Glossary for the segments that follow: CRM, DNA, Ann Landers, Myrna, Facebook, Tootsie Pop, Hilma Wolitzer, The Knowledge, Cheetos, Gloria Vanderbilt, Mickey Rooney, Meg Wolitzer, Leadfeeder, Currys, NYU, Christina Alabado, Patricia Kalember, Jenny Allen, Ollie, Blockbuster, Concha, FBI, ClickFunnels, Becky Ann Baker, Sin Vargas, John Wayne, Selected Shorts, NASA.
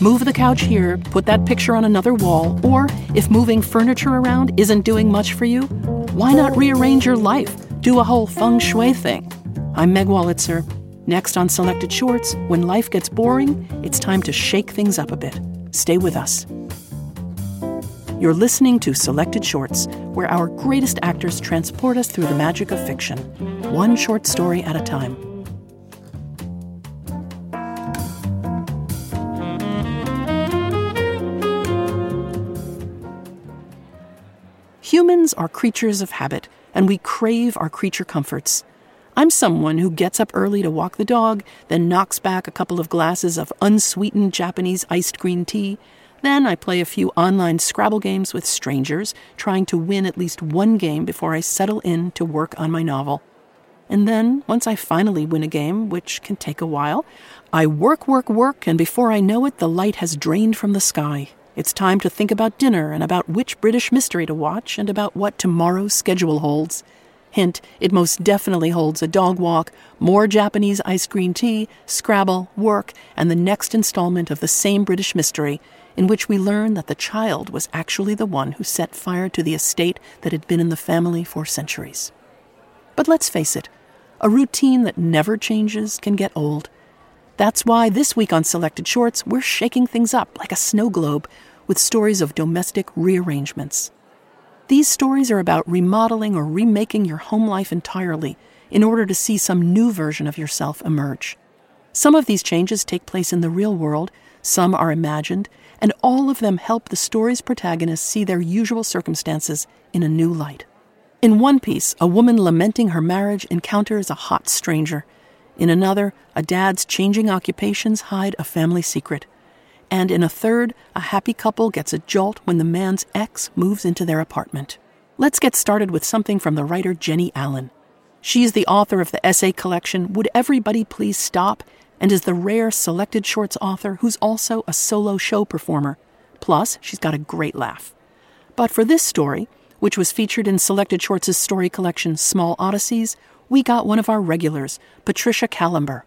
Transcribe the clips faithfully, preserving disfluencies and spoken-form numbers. Move the couch here, put that picture on another wall, or if moving furniture around isn't doing much for you, why not rearrange your life? Do a whole feng shui thing. I'm Meg Wolitzer. Next on Selected Shorts, when life gets boring, it's time to shake things up a bit. Stay with us. You're listening to Selected Shorts, where our greatest actors transport us through the magic of fiction, one short story at a time. Humans are creatures of habit, and we crave our creature comforts. I'm someone who gets up early to walk the dog, then knocks back a couple of glasses of unsweetened Japanese iced green tea. Then I play a few online Scrabble games with strangers, trying to win at least one game before I settle in to work on my novel. And then, once I finally win a game, which can take a while, I work, work, work, and before I know it, the light has drained from the sky. It's time to think about dinner and about which British mystery to watch and about what tomorrow's schedule holds. Hint, it most definitely holds a dog walk, more Japanese iced green tea, Scrabble, work, and the next installment of the same British mystery, in which we learn that the child was actually the one who set fire to the estate that had been in the family for centuries. But let's face it, a routine that never changes can get old. That's why this week on Selected Shorts, we're shaking things up like a snow globe with stories of domestic rearrangements. These stories are about remodeling or remaking your home life entirely in order to see some new version of yourself emerge. Some of these changes take place in the real world, some are imagined, and all of them help the story's protagonists see their usual circumstances in a new light. In one piece, a woman lamenting her marriage encounters a hot stranger. In another, a dad's changing occupations hide a family secret. And in a third, a happy couple gets a jolt when the man's ex moves into their apartment. Let's get started with something from the writer Jenny Allen. She is the author of the essay collection Would Everybody Please Stop? And is the rare Selected Shorts author who's also a solo show performer. Plus, she's got a great laugh. But for this story, which was featured in Selected Shorts' story collection Small Odysseys, we got one of our regulars, Patricia Kalember.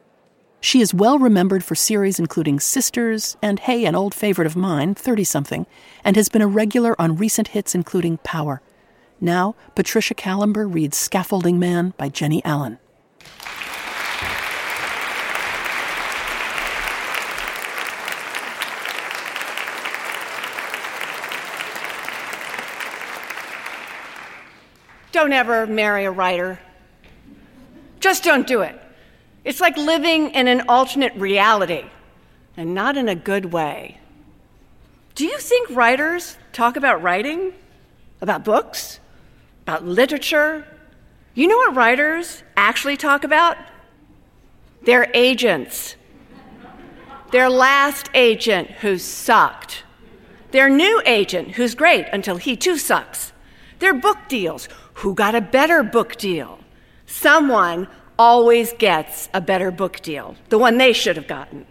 She is well remembered for series including Sisters and, hey, an old favorite of mine, thirty-something, and has been a regular on recent hits including Power. Now, Patricia Kalember reads Scaffolding Man by Jenny Allen. Don't ever marry a writer. Just don't do it. It's like living in an alternate reality, and not in a good way. Do you think writers talk about writing? About books? About literature? You know what writers actually talk about? Their agents. Their last agent who sucked. Their new agent who's great until he too sucks. Their book deals. Who got a better book deal? Someone always gets a better book deal, the one they should have gotten.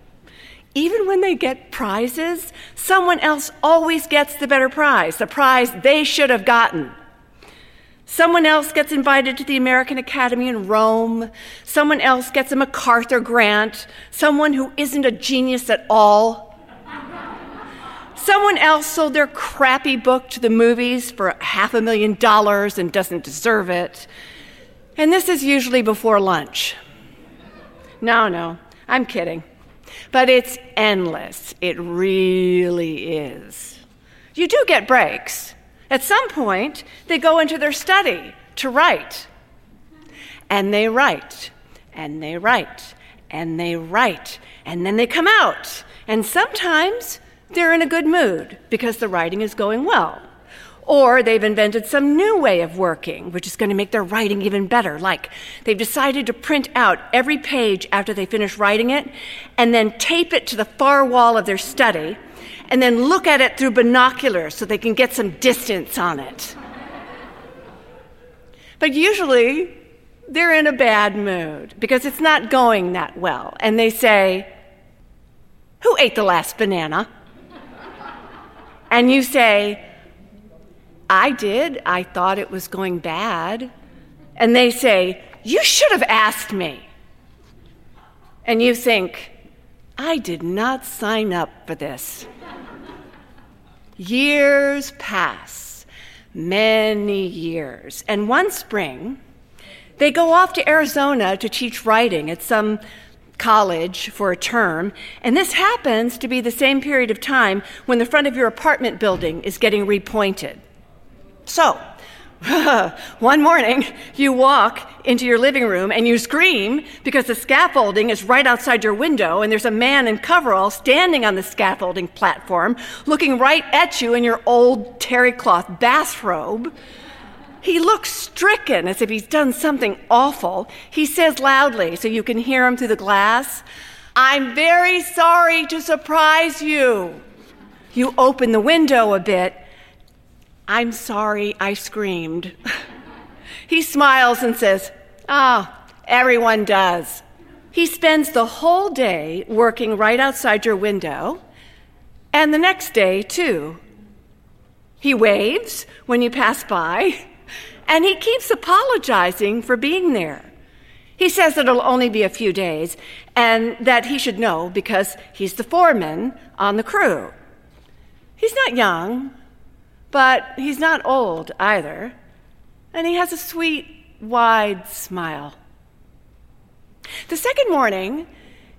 Even when they get prizes, someone else always gets the better prize, the prize they should have gotten. Someone else gets invited to the American Academy in Rome. Someone else gets a MacArthur Grant, someone who isn't a genius at all. Someone else sold their crappy book to the movies for half a million dollars and doesn't deserve it. And this is usually before lunch. No, no, I'm kidding. But it's endless. It really is. You do get breaks. At some point, they go into their study to write. And they write, and they write, and they write, and then they come out. And sometimes they're in a good mood because the writing is going well. Or they've invented some new way of working, which is going to make their writing even better. Like, they've decided to print out every page after they finish writing it and then tape it to the far wall of their study and then look at it through binoculars so they can get some distance on it. But usually, they're in a bad mood because it's not going that well. And they say, "Who ate the last banana?" And you say, "I did. I thought it was going bad." And they say, "You should have asked me." And you think, "I did not sign up for this." Years pass, many years. And one spring, they go off to Arizona to teach writing at some college for a term, and this happens to be the same period of time when the front of your apartment building is getting repointed. So, one morning, you walk into your living room and you scream because the scaffolding is right outside your window and there's a man in coveralls standing on the scaffolding platform looking right at you in your old terry cloth bathrobe. He looks stricken, as if he's done something awful. He says loudly, so you can hear him through the glass, "I'm very sorry to surprise you." You open the window a bit. "I'm sorry I screamed." He smiles and says, "Ah, everyone does." He spends the whole day working right outside your window, and the next day, too. He waves when you pass by. And he keeps apologizing for being there. He says it'll only be a few days and that he should know because he's the foreman on the crew. He's not young, but he's not old either. And he has a sweet, wide smile. The second morning,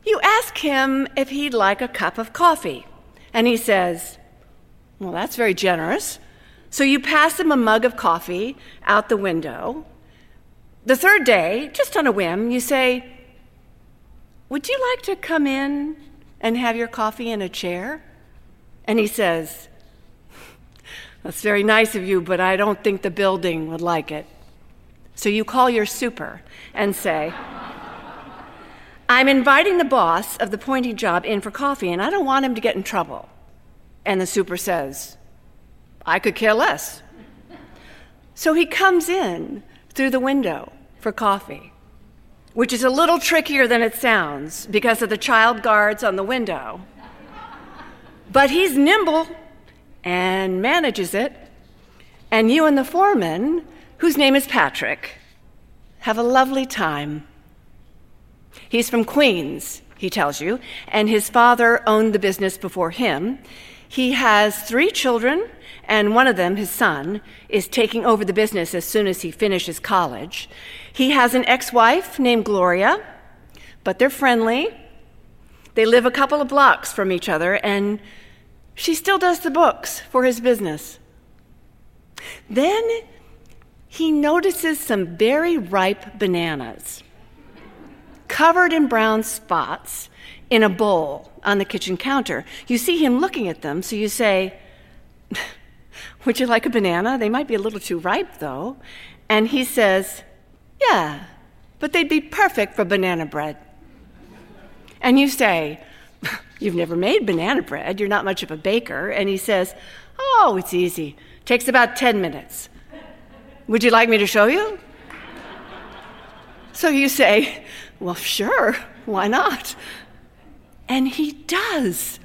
you ask him if he'd like a cup of coffee. And he says, "Well, that's very generous." So you pass him a mug of coffee out the window. The third day, just on a whim, you say, "Would you like to come in and have your coffee in a chair?" And he says, "That's very nice of you, but I don't think the building would like it." So you call your super and say, "I'm inviting the boss of the pointing job in for coffee, and I don't want him to get in trouble." And the super says, "I could care less." So he comes in through the window for coffee, which is a little trickier than it sounds because of the child guards on the window. But he's nimble and manages it. And you and the foreman, whose name is Patrick, have a lovely time. He's from Queens, he tells you, and his father owned the business before him. He has three children, and one of them, his son, is taking over the business as soon as he finishes college. He has an ex-wife named Gloria, but they're friendly. They live a couple of blocks from each other, and she still does the books for his business. Then he notices some very ripe bananas covered in brown spots in a bowl on the kitchen counter. You see him looking at them, so you say, "Would you like a banana? They might be a little too ripe, though." And he says, "Yeah, but they'd be perfect for banana bread." And you say, "You've never made banana bread. You're not much of a baker." And he says, "Oh, it's easy. Takes about ten minutes. Would you like me to show you?" So you say, "Well, sure, why not?" And he does.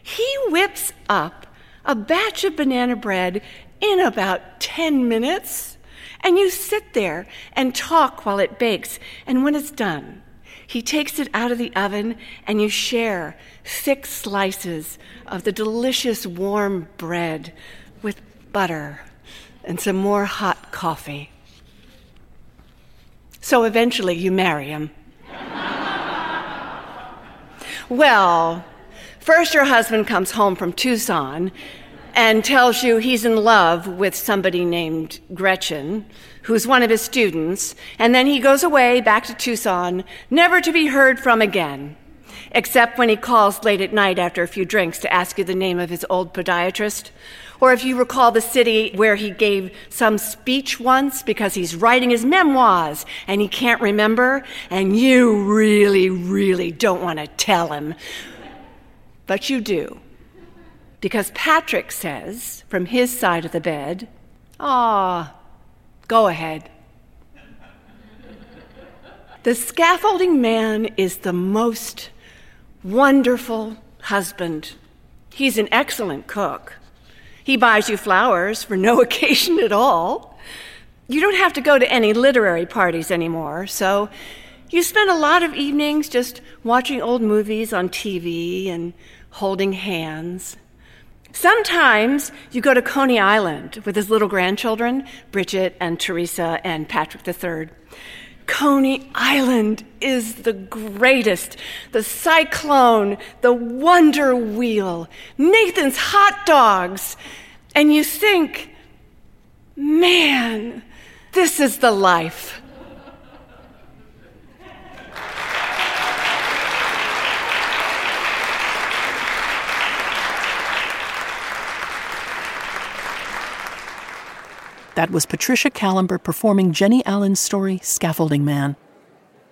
He whips up a batch of banana bread in about ten minutes, and you sit there and talk while it bakes. And when it's done, he takes it out of the oven, and you share thick slices of the delicious warm bread with butter and some more hot coffee. So eventually you marry him. Well, first, your husband comes home from Tucson and tells you he's in love with somebody named Gretchen, who's one of his students, and then he goes away back to Tucson, never to be heard from again. except when he calls late at night after a few drinks to ask you the name of his old podiatrist. Or if you recall the city where he gave some speech once because he's writing his memoirs and he can't remember, and you really, really don't want to tell him. But you do. Because Patrick says, from his side of the bed, "Aw, go ahead." The scaffolding man is the most wonderful husband. He's an excellent cook. He buys you flowers for no occasion at all. You don't have to go to any literary parties anymore, so you spend a lot of evenings just watching old movies on T V and holding hands. Sometimes you go to Coney Island with his little grandchildren, Bridget and Teresa and Patrick the Third. Coney Island is the greatest. The cyclone, the wonder wheel, Nathan's hot dogs. And you think, man, this is the life. That was Patricia Kalember performing Jenny Allen's story, Scaffolding Man.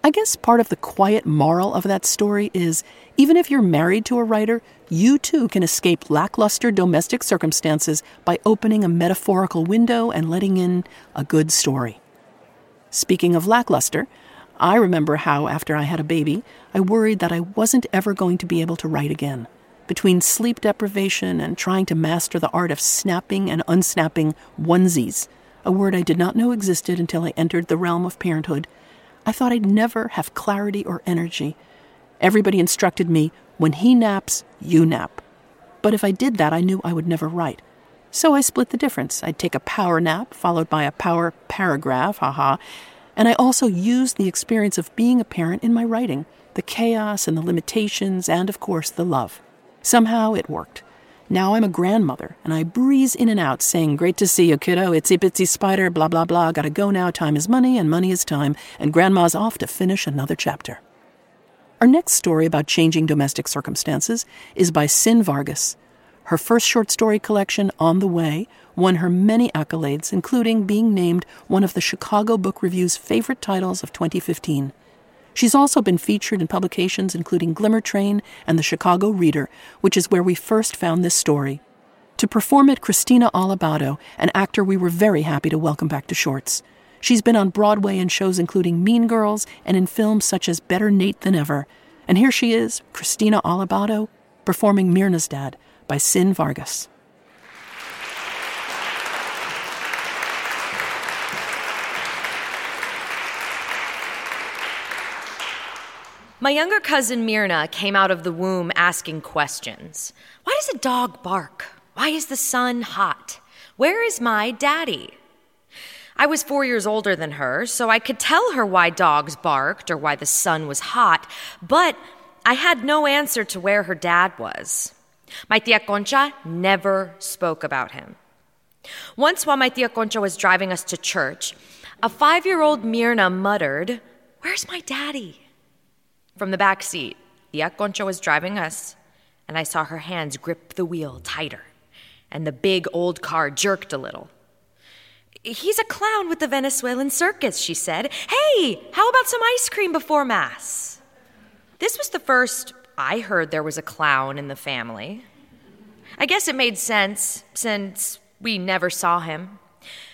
I guess part of the quiet moral of that story is, even if you're married to a writer, you too can escape lackluster domestic circumstances by opening a metaphorical window and letting in a good story. Speaking of lackluster, I remember how, after I had a baby, I worried that I wasn't ever going to be able to write again. Between sleep deprivation and trying to master the art of snapping and unsnapping onesies, a word I did not know existed until I entered the realm of parenthood, I thought I'd never have clarity or energy. Everybody instructed me, when he naps, you nap. But if I did that, I knew I would never write. So I split the difference. I'd take a power nap, followed by a power paragraph, haha, and I also used the experience of being a parent in my writing, the chaos and the limitations, and of course, the love. Somehow it worked. Now I'm a grandmother, and I breeze in and out saying, "Great to see you, kiddo, itsy-bitsy spider, blah, blah, blah, gotta go now, time is money, and money is time, and grandma's off to finish another chapter." Our next story about changing domestic circumstances is by Sin Vargas. Her first short story collection, On the Way, won her many accolades, including being named one of the Chicago Book Review's favorite titles of twenty fifteen. She's also been featured in publications including Glimmer Train and the Chicago Reader, which is where we first found this story. To perform it, Christina Alabado, an actor we were very happy to welcome back to Shorts. She's been on Broadway in shows including Mean Girls and in films such as Better Nate Than Ever. And here she is, Christina Alabado, performing Myrna's Dad by Sin Vargas. My younger cousin Myrna came out of the womb asking questions. Why does a dog bark? Why is the sun hot? Where is my daddy? I was four years older than her, so I could tell her why dogs barked or why the sun was hot, but I had no answer to where her dad was. My tia Concha never spoke about him. Once, while my tia Concha was driving us to church, a five-year-old Myrna muttered, "Where's my daddy?" From the back seat, Tia Concha was driving us, and I saw her hands grip the wheel tighter, and the big old car jerked a little. "He's a clown with the Venezuelan circus," she said. "Hey, how about some ice cream before Mass?" This was the first I heard there was a clown in the family. I guess it made sense, since we never saw him.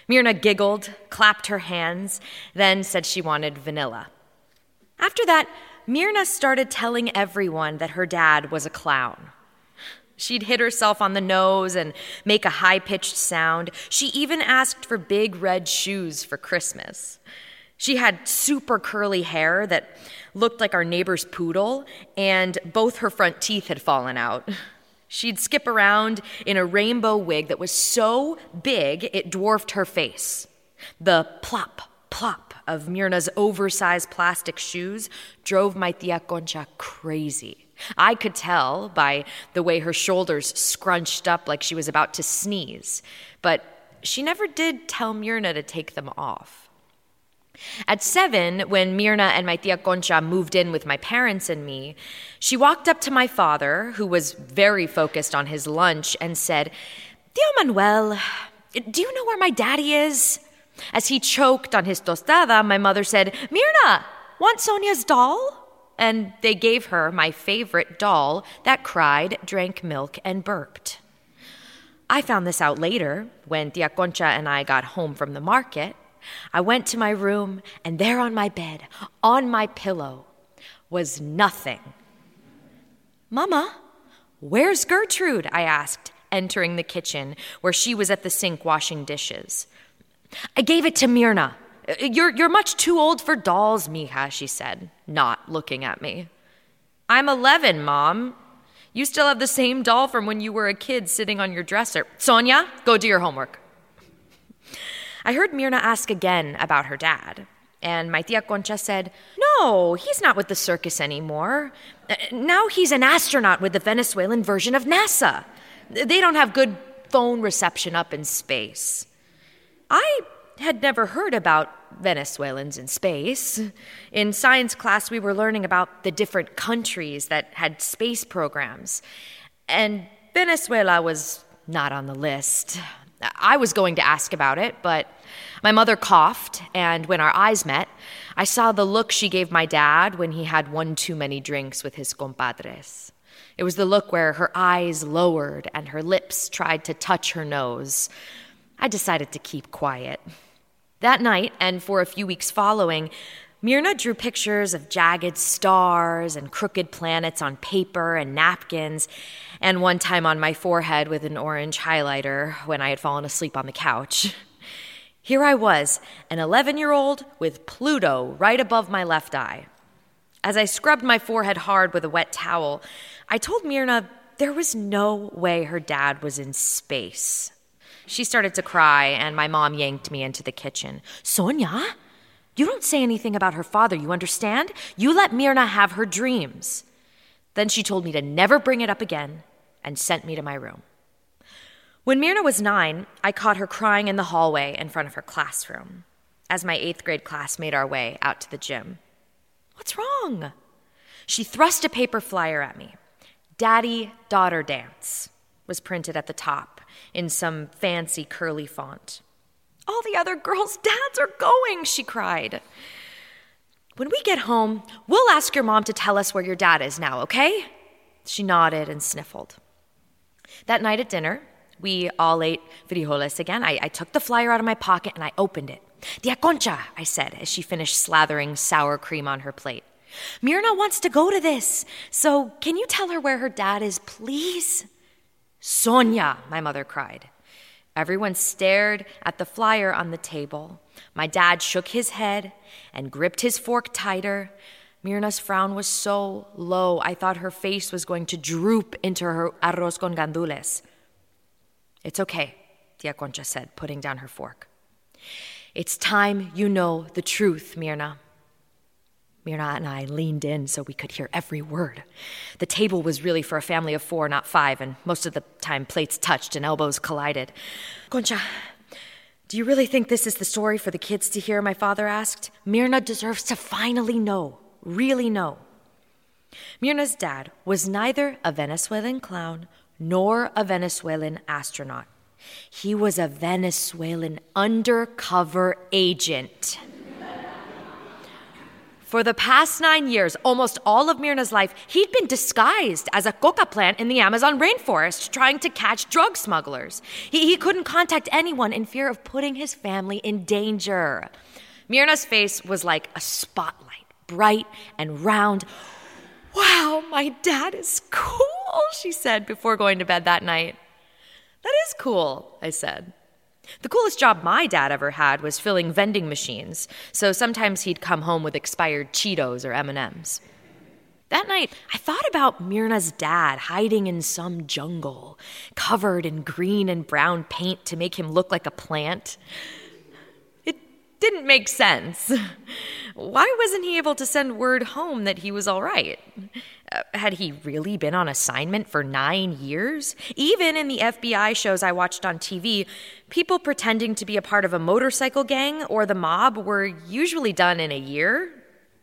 Myrna giggled, clapped her hands, then said she wanted vanilla. After that, Myrna started telling everyone that her dad was a clown. She'd hit herself on the nose and make a high-pitched sound. She even asked for big red shoes for Christmas. She had super curly hair that looked like our neighbor's poodle, and both her front teeth had fallen out. She'd skip around in a rainbow wig that was so big it dwarfed her face. The plop, plop of Myrna's oversized plastic shoes drove my tia Concha crazy. I could tell by the way her shoulders scrunched up like she was about to sneeze, but she never did tell Myrna to take them off. At seven, when Mirna and my tia Concha moved in with my parents and me, she walked up to my father, who was very focused on his lunch, and said, "Tio Manuel, do you know where my daddy is?" As he choked on his tostada, my mother said, "Mirna, want Sonia's doll?" And they gave her my favorite doll that cried, drank milk, and burped. I found this out later, when tia Concha and I got home from the market. I went to my room, and there on my bed, on my pillow, was nothing. "Mama, where's Gertrude?" I asked, entering the kitchen, where she was at the sink washing dishes. "I gave it to Mirna. You're, you're much too old for dolls, mija," she said, not looking at me. "I'm eleven, Mom. You still have the same doll from when you were a kid sitting on your dresser. Sonia, go do your homework." I heard Mirna ask again about her dad, and my tia Concha said, "No, he's not with the circus anymore. Now he's an astronaut with the Venezuelan version of NASA. They don't have good phone reception up in space." I had never heard about Venezuelans in space. In science class, we were learning about the different countries that had space programs, and Venezuela was not on the list. I was going to ask about it, but my mother coughed, and when our eyes met, I saw the look she gave my dad when he had one too many drinks with his compadres. It was the look where her eyes lowered and her lips tried to touch her nose. I decided to keep quiet. That night, and for a few weeks following, Mirna drew pictures of jagged stars and crooked planets on paper and napkins, and one time on my forehead with an orange highlighter when I had fallen asleep on the couch. Here I was, an eleven-year-old with Pluto right above my left eye. As I scrubbed my forehead hard with a wet towel, I told Mirna there was no way her dad was in space. She started to cry, and my mom yanked me into the kitchen. "Sonia, you don't say anything about her father, you understand? You let Mirna have her dreams." Then she told me to never bring it up again and sent me to my room. When Mirna was nine, I caught her crying in the hallway in front of her classroom as my eighth grade class made our way out to the gym. "What's wrong?" She thrust a paper flyer at me. "Daddy-daughter dance" was printed at the top in some fancy curly font. "All the other girls' dads are going," she cried. "When we get home, we'll ask your mom to tell us where your dad is now, okay?" She nodded and sniffled. That night at dinner, we all ate frijoles again. I, I took the flyer out of my pocket and I opened it. "Tia Concha," I said as she finished slathering sour cream on her plate. "Mirna wants to go to this, so can you tell her where her dad is, please?" "Sonia," my mother cried. Everyone stared at the flyer on the table. My dad shook his head and gripped his fork tighter. Mirna's frown was so low, I thought her face was going to droop into her arroz con gandules. "It's okay," tia Concha said, putting down her fork. "It's time you know the truth, Mirna." Mirna and I leaned in so we could hear every word. The table was really for a family of four, not five, and most of the time plates touched and elbows collided. "Concha, do you really think this is the story for the kids to hear?" my father asked. "Mirna deserves to finally know, really know." Mirna's dad was neither a Venezuelan clown nor a Venezuelan astronaut. He was a Venezuelan undercover agent. For the past nine years, almost all of Mirna's life, he'd been disguised as a coca plant in the Amazon rainforest trying to catch drug smugglers. He, he couldn't contact anyone in fear of putting his family in danger. Mirna's face was like a spotlight, bright and round. "Wow, my dad is cool," she said before going to bed that night. "That is cool," I said. The coolest job my dad ever had was filling vending machines, so sometimes he'd come home with expired Cheetos or M and M's. That night, I thought about Mirna's dad hiding in some jungle, covered in green and brown paint to make him look like a plant. It didn't make sense. Why wasn't he able to send word home that he was all right? Uh, had he really been on assignment for nine years? Even in the F B I shows I watched on T V, people pretending to be a part of a motorcycle gang or the mob were usually done in a year.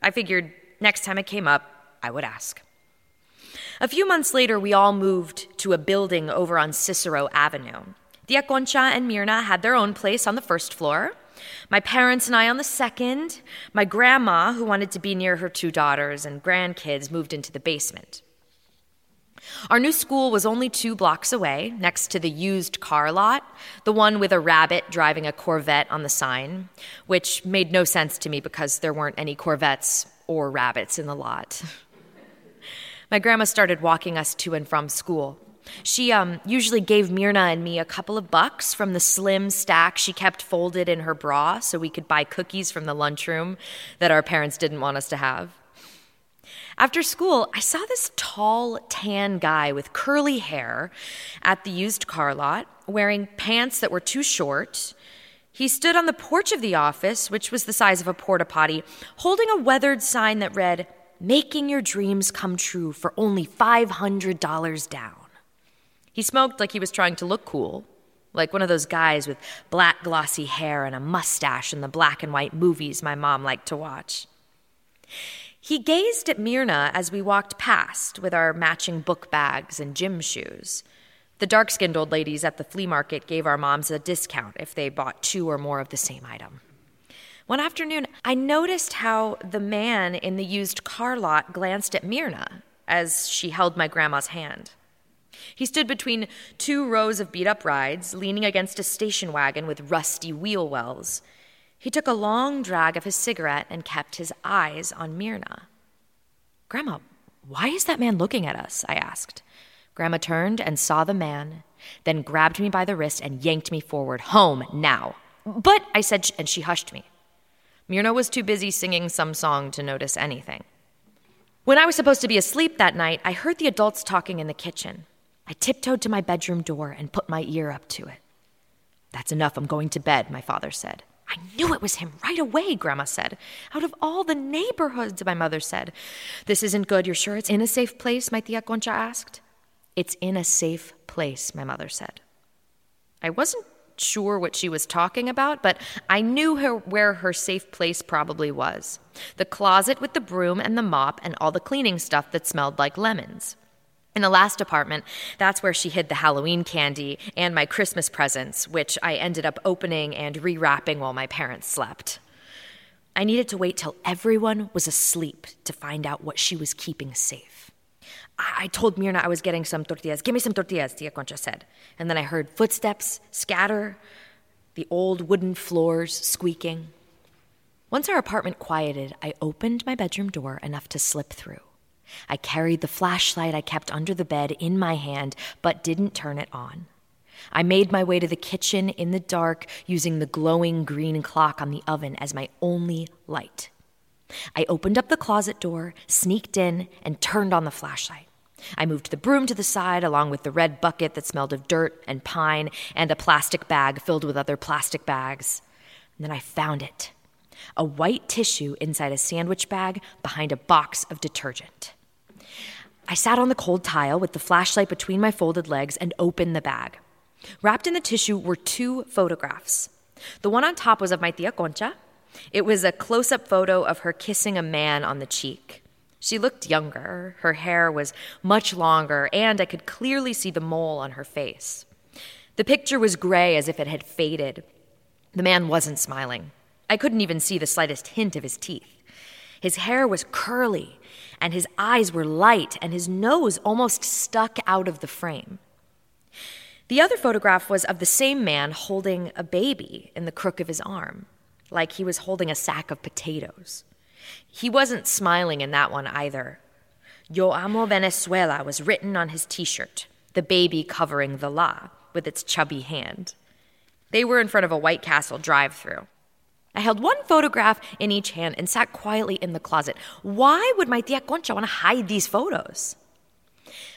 I figured next time it came up, I would ask. A few months later, we all moved to a building over on Cicero Avenue. Tia Concha and Mirna had their own place on the first floor. My parents and I on the second. My grandma, who wanted to be near her two daughters and grandkids, moved into the basement. Our new school was only two blocks away, next to the used car lot, the one with a rabbit driving a Corvette on the sign, which made no sense to me because there weren't any Corvettes or rabbits in the lot. My grandma started walking us to and from school. She um, usually gave Mirna and me a couple of bucks from the slim stack she kept folded in her bra so we could buy cookies from the lunchroom that our parents didn't want us to have. After school, I saw this tall, tan guy with curly hair at the used car lot, wearing pants that were too short. He stood on the porch of the office, which was the size of a porta potty, holding a weathered sign that read, "Making your dreams come true for only five hundred dollars down." He smoked like he was trying to look cool, like one of those guys with black glossy hair and a mustache in the black and white movies my mom liked to watch. He gazed at Mirna as we walked past with our matching book bags and gym shoes. The dark-skinned old ladies at the flea market gave our moms a discount if they bought two or more of the same item. One afternoon, I noticed how the man in the used car lot glanced at Mirna as she held my grandma's hand. He stood between two rows of beat-up rides, leaning against a station wagon with rusty wheel wells. He took a long drag of his cigarette and kept his eyes on Mirna. "Grandma, why is that man looking at us?" I asked. Grandma turned and saw the man, then grabbed me by the wrist and yanked me forward. "Home, now." "But," I said, and she hushed me. Mirna was too busy singing some song to notice anything. When I was supposed to be asleep that night, I heard the adults talking in the kitchen. I tiptoed to my bedroom door and put my ear up to it. "That's enough, I'm going to bed," my father said. "I knew it was him right away," Grandma said. "Out of all the neighborhoods," my mother said. "This isn't good. You're sure it's in a safe place?" my Tia Concha asked. "It's in a safe place," my mother said. I wasn't sure what she was talking about, but I knew her, where her safe place probably was. The closet with the broom and the mop and all the cleaning stuff that smelled like lemons. In the last apartment, that's where she hid the Halloween candy and my Christmas presents, which I ended up opening and rewrapping while my parents slept. I needed to wait till everyone was asleep to find out what she was keeping safe. I, I told Mirna I was getting some tortillas. "Give me some tortillas," Tia Concha said. And then I heard footsteps scatter, the old wooden floors squeaking. Once our apartment quieted, I opened my bedroom door enough to slip through. I carried the flashlight I kept under the bed in my hand, but didn't turn it on. I made my way to the kitchen in the dark, using the glowing green clock on the oven as my only light. I opened up the closet door, sneaked in, and turned on the flashlight. I moved the broom to the side, along with the red bucket that smelled of dirt and pine, and a plastic bag filled with other plastic bags. And then I found it. A white tissue inside a sandwich bag behind a box of detergent. I sat on the cold tile with the flashlight between my folded legs and opened the bag. Wrapped in the tissue were two photographs. The one on top was of my Tia Concha. It was a close-up photo of her kissing a man on the cheek. She looked younger. Her hair was much longer, and I could clearly see the mole on her face. The picture was gray as if it had faded. The man wasn't smiling. I couldn't even see the slightest hint of his teeth. His hair was curly, and his eyes were light, and his nose almost stuck out of the frame. The other photograph was of the same man holding a baby in the crook of his arm, like he was holding a sack of potatoes. He wasn't smiling in that one either. "Yo amo Venezuela" was written on his T-shirt, the baby covering the "la" with its chubby hand. They were in front of a White Castle drive-thru. I held one photograph in each hand and sat quietly in the closet. Why would my Tia Concha want to hide these photos?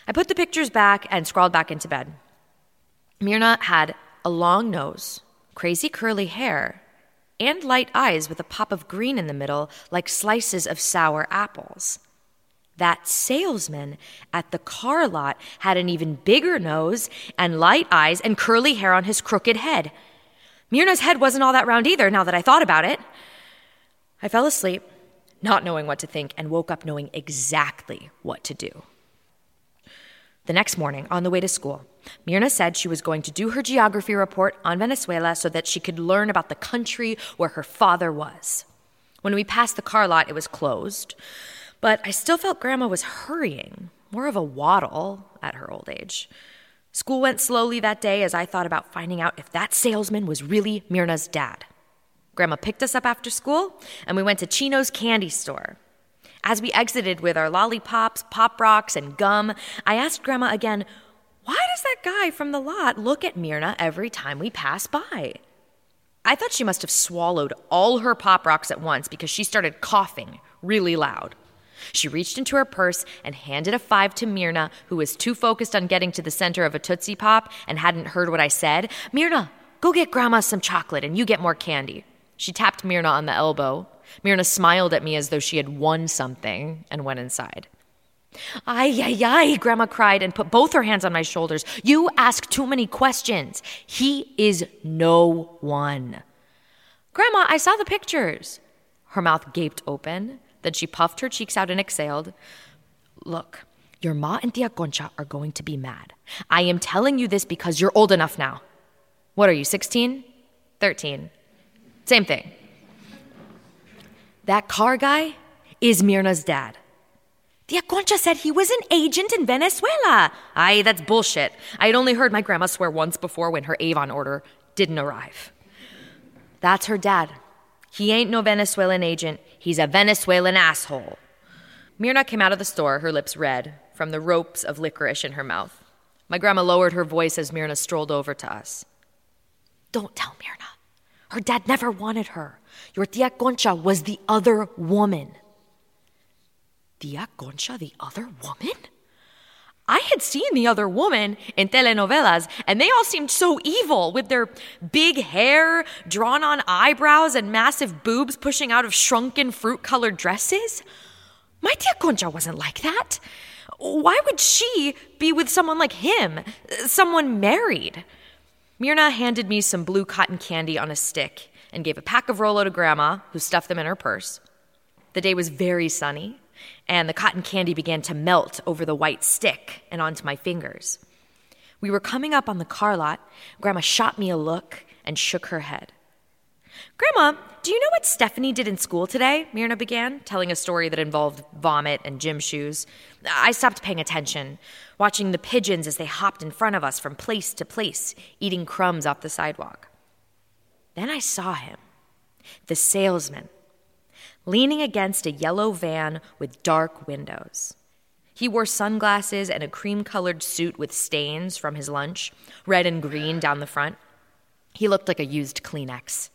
I put the pictures back and scrawled back into bed. Mirna had a long nose, crazy curly hair, and light eyes with a pop of green in the middle, like slices of sour apples. That salesman at the car lot had an even bigger nose and light eyes and curly hair on his crooked head. Myrna's head wasn't all that round either, now that I thought about it. I fell asleep, not knowing what to think, and woke up knowing exactly what to do. The next morning, on the way to school, Myrna said she was going to do her geography report on Venezuela so that she could learn about the country where her father was. When we passed the car lot, it was closed, but I still felt Grandma was hurrying, more of a waddle at her old age. School went slowly that day as I thought about finding out if that salesman was really Myrna's dad. Grandma picked us up after school, and we went to Chino's candy store. As we exited with our lollipops, Pop Rocks, and gum, I asked Grandma again, why does that guy from the lot look at Myrna every time we pass by? I thought she must have swallowed all her Pop Rocks at once because she started coughing really loud. She reached into her purse and handed a five to Myrna, who was too focused on getting to the center of a Tootsie Pop and hadn't heard what I said. Myrna, go get Grandma some chocolate and you get more candy. She tapped Myrna on the elbow. Myrna smiled at me as though she had won something and went inside. Ay, ay, ay, Grandma cried and put both her hands on my shoulders. You ask too many questions. He is no one. Grandma, I saw the pictures. Her mouth gaped open. Then she puffed her cheeks out and exhaled. Look, your ma and Tia Concha are going to be mad. I am telling you this because you're old enough now. What are you, sixteen? thirteen. Same thing. That car guy is Myrna's dad. Tia Concha said he was an agent in Venezuela. Aye, that's bullshit. I had only heard my grandma swear once before when her Avon order didn't arrive. That's her dad. He ain't no Venezuelan agent. He's a Venezuelan asshole. Myrna came out of the store, her lips red, from the ropes of licorice in her mouth. My grandma lowered her voice as Myrna strolled over to us. Don't tell Myrna. Her dad never wanted her. Your Tia Concha was the other woman. Tia Concha, the other woman? I had seen the other woman in telenovelas, and they all seemed so evil with their big hair, drawn-on eyebrows, and massive boobs pushing out of shrunken fruit-colored dresses. My Tia Concha wasn't like that. Why would she be with someone like him, someone married? Myrna handed me some blue cotton candy on a stick and gave a pack of Rolo to Grandma, who stuffed them in her purse. The day was very sunny, and the cotton candy began to melt over the white stick and onto my fingers. We were coming up on the car lot. Grandma shot me a look and shook her head. Grandma, do you know what Stephanie did in school today? Myrna began, telling a story that involved vomit and gym shoes. I stopped paying attention, watching the pigeons as they hopped in front of us from place to place, eating crumbs off the sidewalk. Then I saw him, the salesman, leaning against a yellow van with dark windows. He wore sunglasses and a cream-colored suit with stains from his lunch, red and green down the front. He looked like a used Kleenex.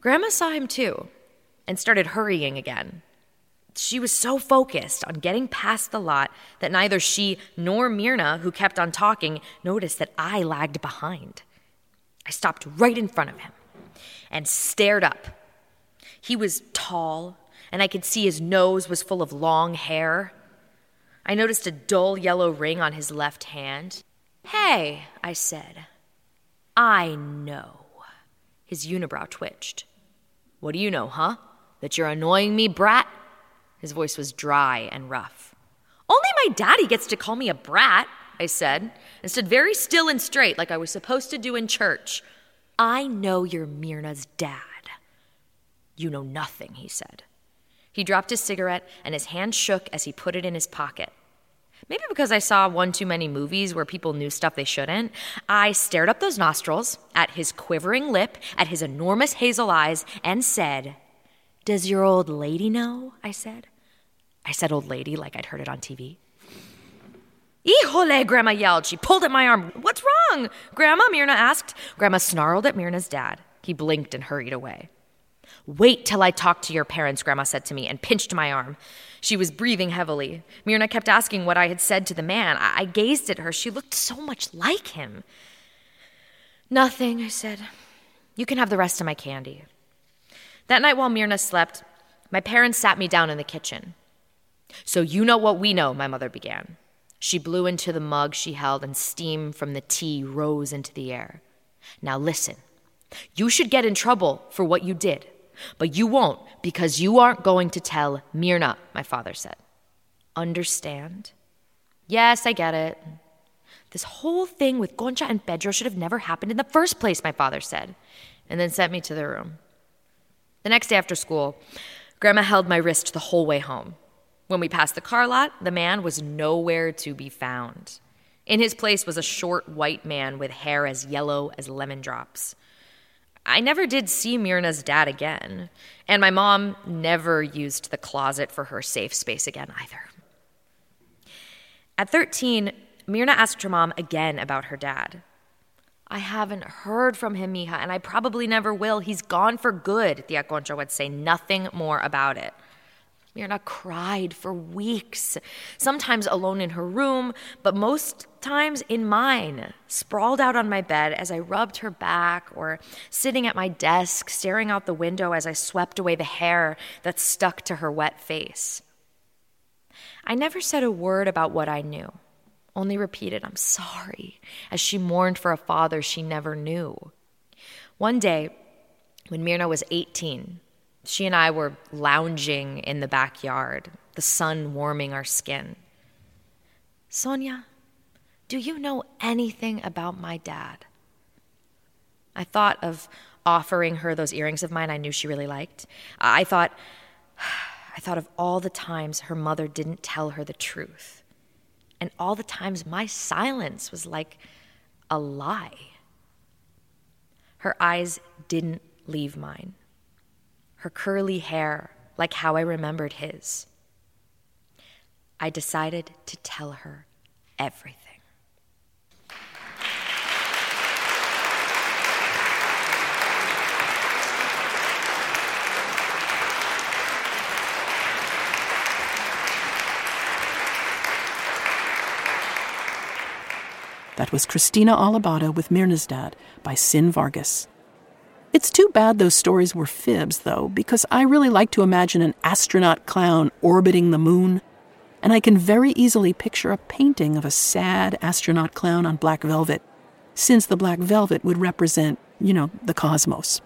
Grandma saw him too and started hurrying again. She was so focused on getting past the lot that neither she nor Myrna, who kept on talking, noticed that I lagged behind. I stopped right in front of him and stared up. He was tall, and I could see his nose was full of long hair. I noticed a dull yellow ring on his left hand. Hey, I said. I know. His unibrow twitched. What do you know, huh? That you're annoying me, brat? His voice was dry and rough. Only my daddy gets to call me a brat, I said, and stood very still and straight like I was supposed to do in church. I know you're Myrna's dad. You know nothing, he said. He dropped his cigarette, and his hand shook as he put it in his pocket. Maybe because I saw one too many movies where people knew stuff they shouldn't, I stared up those nostrils, at his quivering lip, at his enormous hazel eyes, and said, Does your old lady know? I said. I said old lady like I'd heard it on T V. Híjole, Grandma yelled. She pulled at my arm. What's wrong, Grandma? Myrna asked. Grandma snarled at Myrna's dad. He blinked and hurried away. Wait till I talk to your parents, Grandma said to me, and pinched my arm. She was breathing heavily. Myrna kept asking what I had said to the man. I, I gazed at her. She looked so much like him. Nothing, I said. You can have the rest of my candy. That night while Mirna slept, my parents sat me down in the kitchen. "So you know what we know," my mother began. She blew into the mug she held, and steam from the tea rose into the air. "Now listen, you should get in trouble for what you did, but you won't because you aren't going to tell Mirna," my father said. "Understand?" "Yes, I get it." "This whole thing with Concha and Pedro should have never happened in the first place," my father said, and then sent me to the room. The next day after school, Grandma held my wrist the whole way home. When we passed the car lot, the man was nowhere to be found. In his place was a short white man with hair as yellow as lemon drops. I never did see Mirna's dad again, and my mom never used the closet for her safe space again either. At thirteen, Mirna asked her mom again about her dad. "I haven't heard from him, mija, and I probably never will. He's gone for good," Tia Concha would say, nothing more about it. Mirna cried for weeks, sometimes alone in her room, but most times in mine, sprawled out on my bed as I rubbed her back, or sitting at my desk, staring out the window as I swept away the hair that stuck to her wet face. I never said a word about what I knew, only repeated, "I'm sorry," as she mourned for a father she never knew. One day, when Mirna was eighteen, she and I were lounging in the backyard, the sun warming our skin. "Sonia, do you know anything about my dad?" I thought of offering her those earrings of mine I knew she really liked. I thought, I thought of all the times her mother didn't tell her the truth, and all the times my silence was like a lie. Her eyes didn't leave mine. Her curly hair, like how I remembered his. I decided to tell her everything. That was Christina Alabado with Mirna's Dad by Sin Vargas. It's too bad those stories were fibs, though, because I really like to imagine an astronaut clown orbiting the moon, and I can very easily picture a painting of a sad astronaut clown on black velvet, since the black velvet would represent, you know, the cosmos.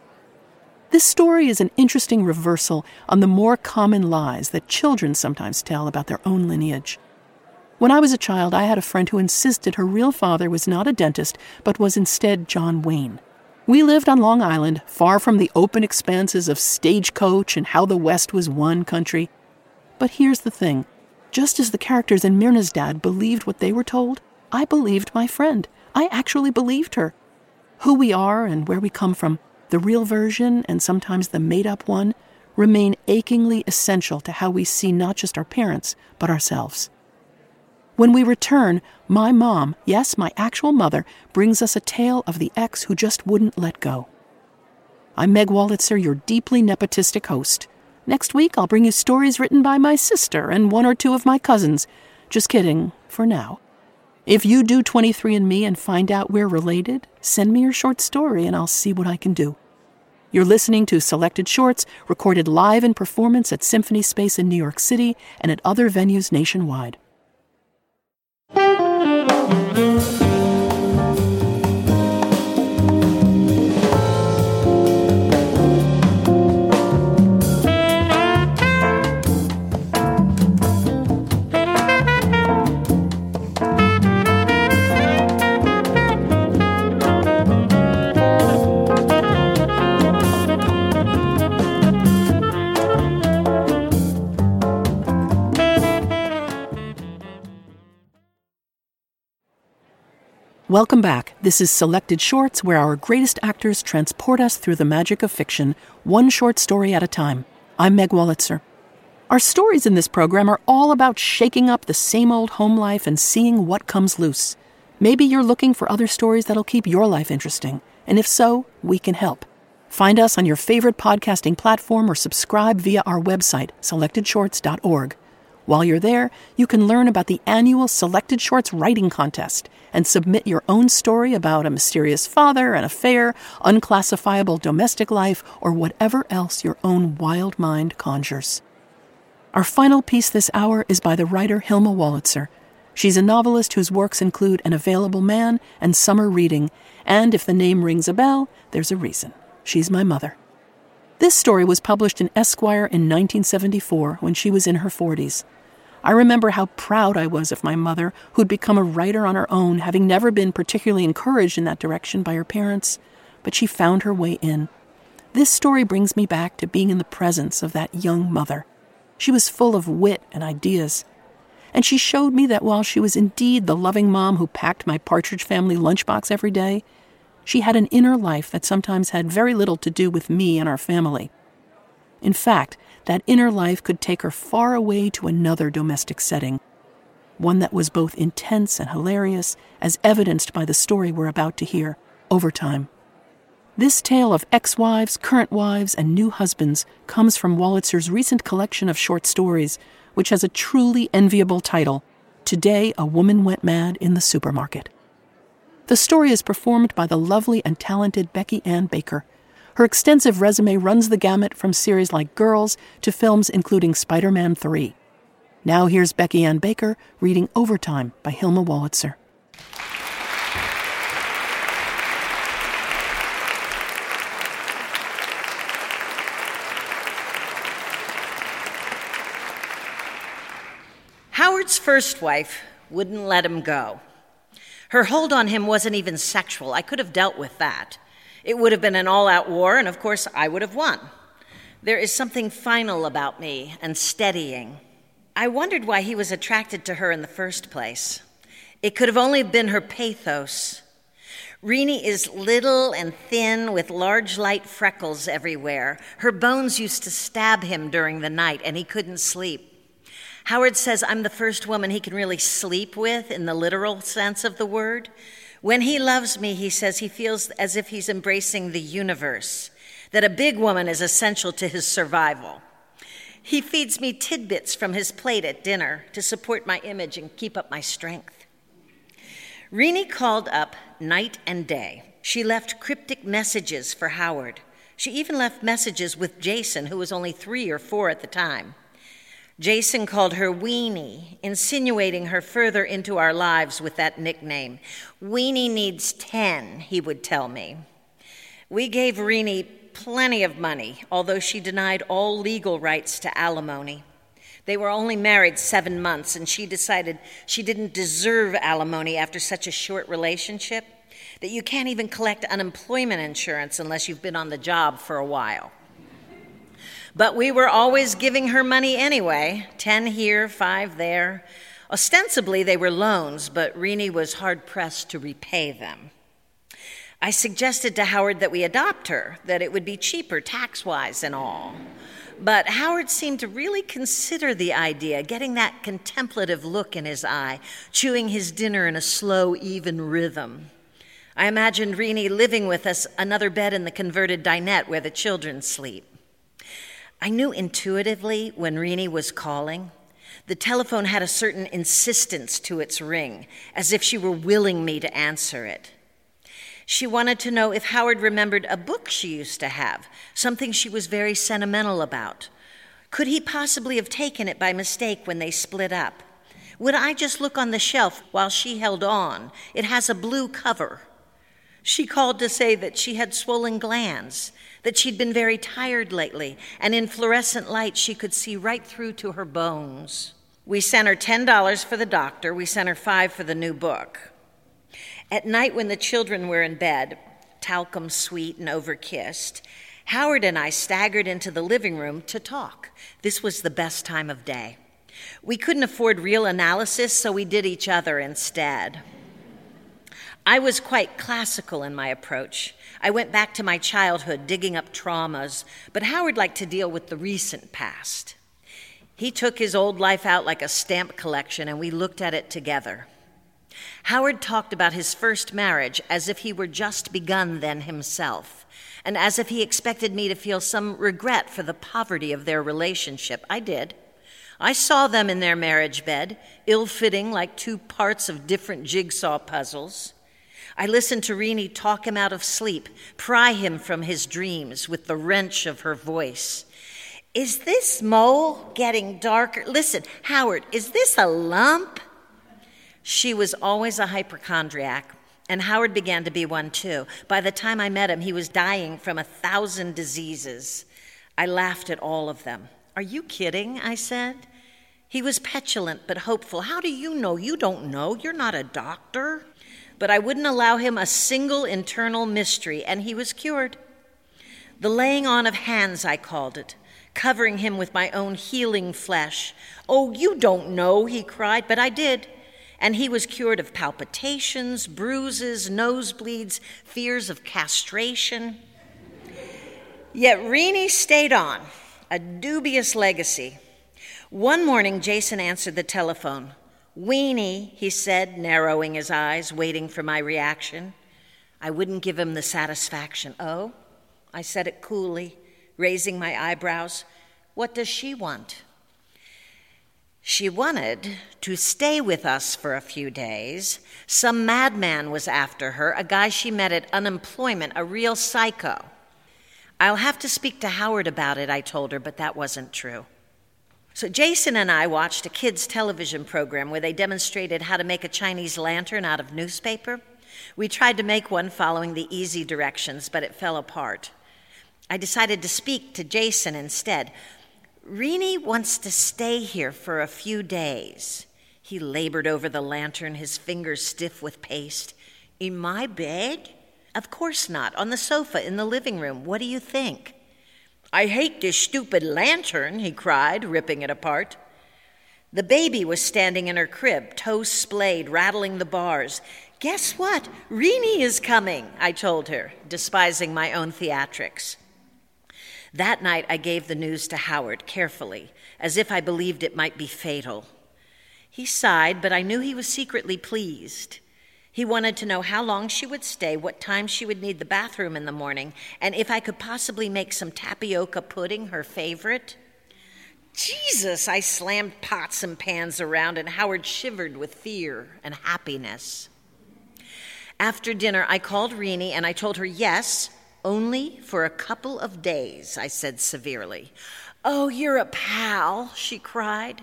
This story is an interesting reversal on the more common lies that children sometimes tell about their own lineage. When I was a child, I had a friend who insisted her real father was not a dentist, but was instead John Wayne. We lived on Long Island, far from the open expanses of Stagecoach and How the West Was One Country. But here's the thing. Just as the characters in Mirna's Dad believed what they were told, I believed my friend. I actually believed her. Who we are and where we come from, the real version and sometimes the made-up one, remain achingly essential to how we see not just our parents, but ourselves. When we return, my mom, yes, my actual mother, brings us a tale of the ex who just wouldn't let go. I'm Meg Wolitzer, your deeply nepotistic host. Next week, I'll bring you stories written by my sister and one or two of my cousins. Just kidding, for now. If you do twenty-three and me and find out we're related, send me your short story and I'll see what I can do. You're listening to Selected Shorts, recorded live in performance at Symphony Space in New York City and at other venues nationwide. Welcome back. This is Selected Shorts, where our greatest actors transport us through the magic of fiction, one short story at a time. I'm Meg Wolitzer. Our stories in this program are all about shaking up the same old home life and seeing what comes loose. Maybe you're looking for other stories that'll keep your life interesting, and if so, we can help. Find us on your favorite podcasting platform or subscribe via our website, selected shorts dot org. While you're there, you can learn about the annual Selected Shorts writing contest and submit your own story about a mysterious father, an affair, unclassifiable domestic life, or whatever else your own wild mind conjures. Our final piece this hour is by the writer Hilma Wolitzer. She's a novelist whose works include An Available Man and Summer Reading, and if the name rings a bell, there's a reason. She's my mother. This story was published in Esquire in nineteen seventy-four when she was in her forties. I remember how proud I was of my mother, who'd become a writer on her own, having never been particularly encouraged in that direction by her parents, but she found her way in. This story brings me back to being in the presence of that young mother. She was full of wit and ideas. And she showed me that while she was indeed the loving mom who packed my Partridge Family lunchbox every day, she had an inner life that sometimes had very little to do with me and our family. In fact, that inner life could take her far away to another domestic setting, one that was both intense and hilarious, as evidenced by the story we're about to hear, Overtime. This tale of ex-wives, current wives, and new husbands comes from Wolitzer's recent collection of short stories, which has a truly enviable title, Today a Woman Went Mad in the Supermarket. The story is performed by the lovely and talented Becky Ann Baker. Her extensive resume runs the gamut from series like Girls to films including Spider-Man three. Now here's Becky Ann Baker reading Overtime by Hilma Wolitzer. Howard's first wife wouldn't let him go. Her hold on him wasn't even sexual. I could have dealt with that. It would have been an all-out war, and of course, I would have won. There is something final about me and steadying. I wondered why he was attracted to her in the first place. It could have only been her pathos. Renee is little and thin with large light freckles everywhere. Her bones used to stab him during the night, and he couldn't sleep. Howard says I'm the first woman he can really sleep with in the literal sense of the word. When he loves me, he says he feels as if he's embracing the universe, that a big woman is essential to his survival. He feeds me tidbits from his plate at dinner to support my image and keep up my strength. Renee called up night and day. She left cryptic messages for Howard. She even left messages with Jason, who was only three or four at the time. Jason called her Weenie, insinuating her further into our lives with that nickname. Weenie needs ten, he would tell me. We gave Renee plenty of money, although she denied all legal rights to alimony. They were only married seven months, and she decided she didn't deserve alimony after such a short relationship, that you can't even collect unemployment insurance unless you've been on the job for a while. But we were always giving her money anyway, ten here, five there. Ostensibly, they were loans, but Renee was hard-pressed to repay them. I suggested to Howard that we adopt her, that it would be cheaper tax-wise and all. But Howard seemed to really consider the idea, getting that contemplative look in his eye, chewing his dinner in a slow, even rhythm. I imagined Renee living with us, another bed in the converted dinette where the children sleep. I knew intuitively when Renee was calling. The telephone had a certain insistence to its ring, as if she were willing me to answer it. She wanted to know if Howard remembered a book she used to have, something she was very sentimental about. Could he possibly have taken it by mistake when they split up? Would I just look on the shelf while she held on? It has a blue cover. She called to say that she had swollen glands, that she'd been very tired lately, and in fluorescent light she could see right through to her bones. We sent her ten dollars for the doctor. We sent her five dollars for the new book. At night when the children were in bed, talcum sweet and overkissed, Howard and I staggered into the living room to talk. This was the best time of day. We couldn't afford real analysis, so we did each other instead. I was quite classical in my approach. I went back to my childhood, digging up traumas, but Howard liked to deal with the recent past. He took his old life out like a stamp collection, and we looked at it together. Howard talked about his first marriage as if he were just begun then himself, and as if he expected me to feel some regret for the poverty of their relationship. I did. I saw them in their marriage bed, ill-fitting like two parts of different jigsaw puzzles. I listened to Rini talk him out of sleep, pry him from his dreams with the wrench of her voice. Is this mole getting darker? Listen, Howard, is this a lump? She was always a hypochondriac, and Howard began to be one too. By the time I met him, he was dying from a thousand diseases. I laughed at all of them. Are you kidding? I said. He was petulant but hopeful. How do you know? You don't know. You're not a doctor. But I wouldn't allow him a single internal mystery, and he was cured. The laying on of hands, I called it, covering him with my own healing flesh. Oh, you don't know, he cried, but I did. And he was cured of palpitations, bruises, nosebleeds, fears of castration. Yet Rini stayed on, a dubious legacy. One morning, Jason answered the telephone. Weenie, he said, narrowing his eyes, waiting for my reaction. I wouldn't give him the satisfaction. Oh, I said it coolly, raising my eyebrows. What does she want? She wanted to stay with us for a few days. Some madman was after her, a guy she met at unemployment, a real psycho. I'll have to speak to Howard about it, I told her, but that wasn't true. So Jason and I watched a kids' television program where they demonstrated how to make a Chinese lantern out of newspaper. We tried to make one following the easy directions, but it fell apart. I decided to speak to Jason instead. Rini wants to stay here for a few days. He labored over the lantern, his fingers stiff with paste. In my bed? Of course not. On the sofa in the living room. What do you think? I hate this stupid lantern, he cried, ripping it apart. The baby was standing in her crib, toes splayed, rattling the bars. Guess what? Rini is coming, I told her, despising my own theatrics. That night, I gave the news to Howard carefully, as if I believed it might be fatal. He sighed, but I knew he was secretly pleased. He wanted to know how long she would stay, what time she would need the bathroom in the morning, and if I could possibly make some tapioca pudding, her favorite. Jesus, I slammed pots and pans around, and Howard shivered with fear and happiness. After dinner, I called Rini, and I told her, yes, only for a couple of days, I said severely. Oh, you're a pal, she cried.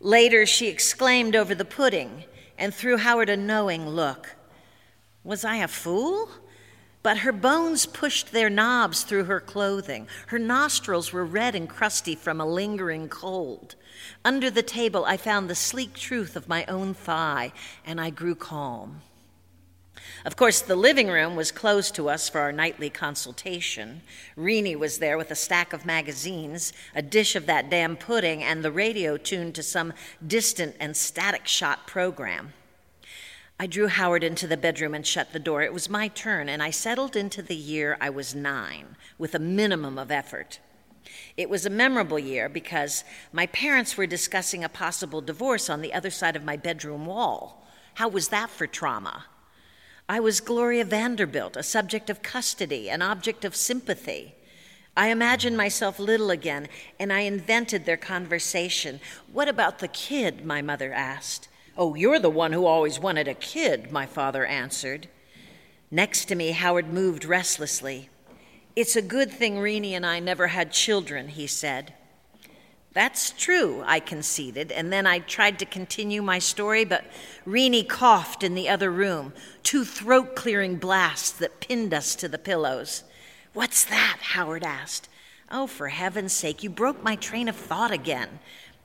Later, she exclaimed over the pudding, and threw Howard a knowing look. Was I a fool? But her bones pushed their knobs through her clothing. Her nostrils were red and crusty from a lingering cold. Under the table, I found the sleek truth of my own thigh, and I grew calm. Of course, the living room was closed to us for our nightly consultation. Rini was there with a stack of magazines, a dish of that damn pudding, and the radio tuned to some distant and static shot program. I drew Howard into the bedroom and shut the door. It was my turn, and I settled into the year I was nine, with a minimum of effort. It was a memorable year because my parents were discussing a possible divorce on the other side of my bedroom wall. How was that for trauma? I was Gloria Vanderbilt, a subject of custody, an object of sympathy. I imagined myself little again, and I invented their conversation. What about the kid, my mother asked. Oh, you're the one who always wanted a kid, my father answered. Next to me, Howard moved restlessly. It's a good thing Rini and I never had children, he said. That's true, I conceded, and then I tried to continue my story, but Rini coughed in the other room, two throat-clearing blasts that pinned us to the pillows. What's that? Howard asked. Oh, for heaven's sake, you broke my train of thought again.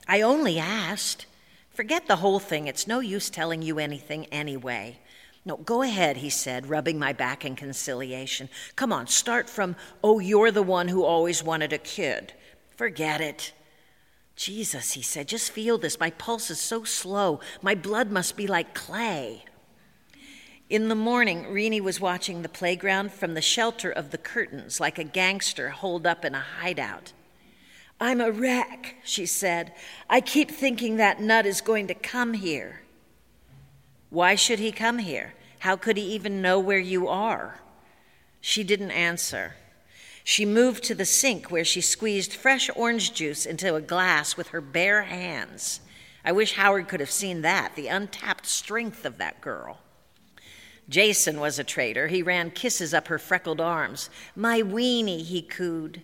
I only asked. Forget the whole thing. It's no use telling you anything anyway. No, go ahead, he said, rubbing my back in conciliation. Come on, start from, oh, you're the one who always wanted a kid. Forget it. Jesus, he said, just feel this. My pulse is so slow. My blood must be like clay. In the morning, Rini was watching the playground from the shelter of the curtains, like a gangster holed up in a hideout. I'm a wreck, she said. I keep thinking that nut is going to come here. Why should he come here? How could he even know where you are? She didn't answer. She moved to the sink where she squeezed fresh orange juice into a glass with her bare hands. I wish Howard could have seen that, the untapped strength of that girl. Jason was a traitor. He ran kisses up her freckled arms. "My weenie," he cooed.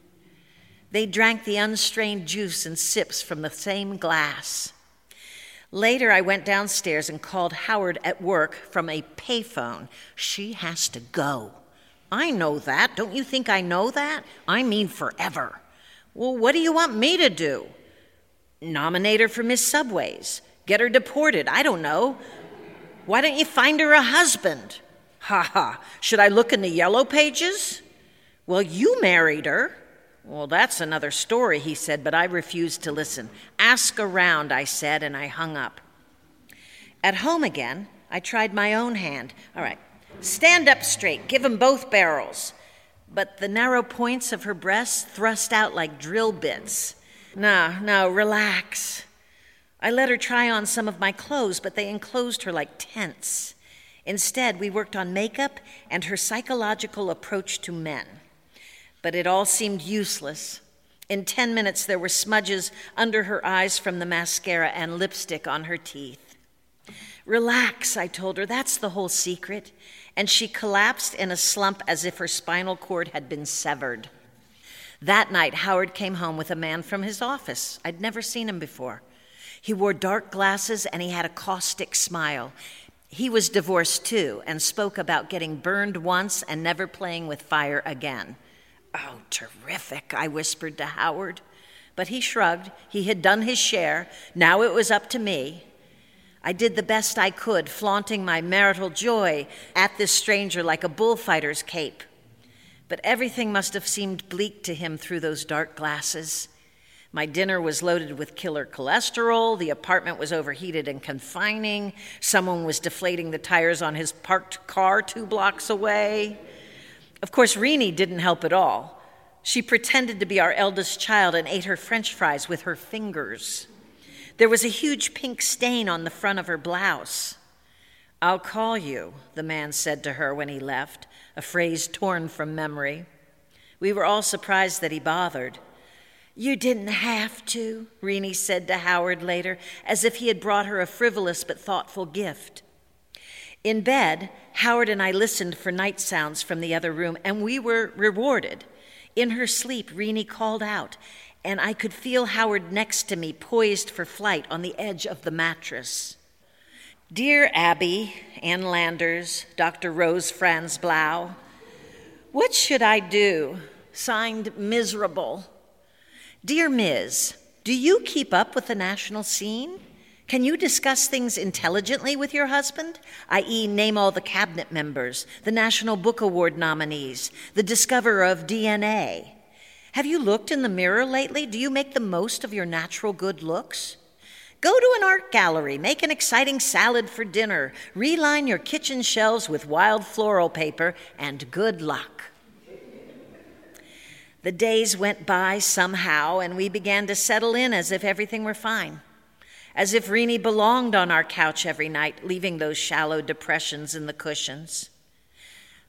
They drank the unstrained juice and sips from the same glass. Later, I went downstairs and called Howard at work from a payphone. "She has to go." "I know that. Don't you think I know that? I mean forever." "Well, what do you want me to do?" "Nominate her for Miss Subways. Get her deported. I don't know. Why don't you find her a husband?" "Ha ha. Should I look in the yellow pages?" "Well, you married her." "Well, that's another story," he said, but I refused to listen. "Ask around," I said, and I hung up. At home again, I tried my own hand. "All right, stand up straight, give 'em both barrels." But the narrow points of her breasts thrust out like drill bits. "No, no, relax." I let her try on some of my clothes, but they enclosed her like tents. Instead, we worked on makeup and her psychological approach to men. But it all seemed useless. In ten minutes, there were smudges under her eyes from the mascara and lipstick on her teeth. "Relax," I told her. "That's the whole secret." And she collapsed in a slump as if her spinal cord had been severed. That night, Howard came home with a man from his office. I'd never seen him before. He wore dark glasses and he had a caustic smile. He was divorced too and spoke about getting burned once and never playing with fire again. "Oh, terrific," I whispered to Howard. But he shrugged. He had done his share. Now it was up to me. I did the best I could, flaunting my marital joy at this stranger like a bullfighter's cape. But everything must have seemed bleak to him through those dark glasses. My dinner was loaded with killer cholesterol. The apartment was overheated and confining. Someone was deflating the tires on his parked car two blocks away. Of course, Renee didn't help at all. She pretended to be our eldest child and ate her French fries with her fingers. There was a huge pink stain on the front of her blouse. "I'll call you," the man said to her when he left, a phrase torn from memory. We were all surprised that he bothered. "You didn't have to," Renee said to Howard later, as if he had brought her a frivolous but thoughtful gift. In bed, Howard and I listened for night sounds from the other room, and we were rewarded. In her sleep, Renee called out, and I could feel Howard next to me, poised for flight on the edge of the mattress. Dear Abby, Ann Landers, Doctor Rose Franz Blau, "What should I do?" Signed, Miserable. Dear Miz, do you keep up with the national scene? Can you discuss things intelligently with your husband, that is name all the cabinet members, the National Book Award nominees, the discoverer of D N A? Have you looked in the mirror lately? Do you make the most of your natural good looks? Go to an art gallery, make an exciting salad for dinner, reline your kitchen shelves with wild floral paper, and good luck. The days went by somehow, and we began to settle in as if everything were fine. As if Renee belonged on our couch every night, leaving those shallow depressions in the cushions.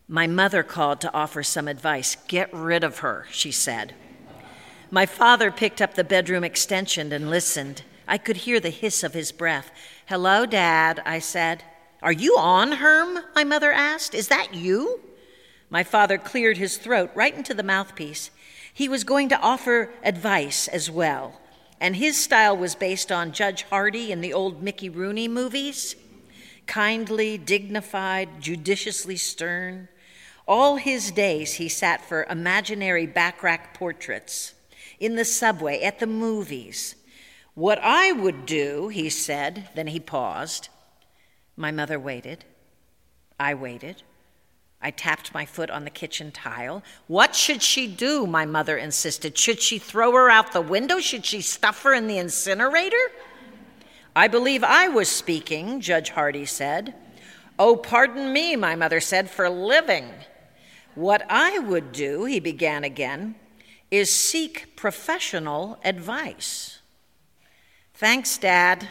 My mother called to offer some advice. "Get rid of her," she said. My father picked up the bedroom extension and listened. I could hear the hiss of his breath. "Hello, Dad," I said. "Are you on, Herm?" my mother asked. "Is that you?" My father cleared his throat right into the mouthpiece. He was going to offer advice as well. And his style was based on Judge Hardy in the old Mickey Rooney movies. Kindly, dignified, judiciously stern. All his days he sat for imaginary backrack portraits, in the subway, at the movies. "What I would do," he said, then he paused. My mother waited. I waited. I tapped my foot on the kitchen tile. "What should she do?" my mother insisted. "Should she throw her out the window? Should she stuff her in the incinerator?" "I believe I was speaking," Judge Hardy said. "Oh, pardon me," my mother said, "for living." "What I would do," he began again, "is seek professional advice." "Thanks, Dad."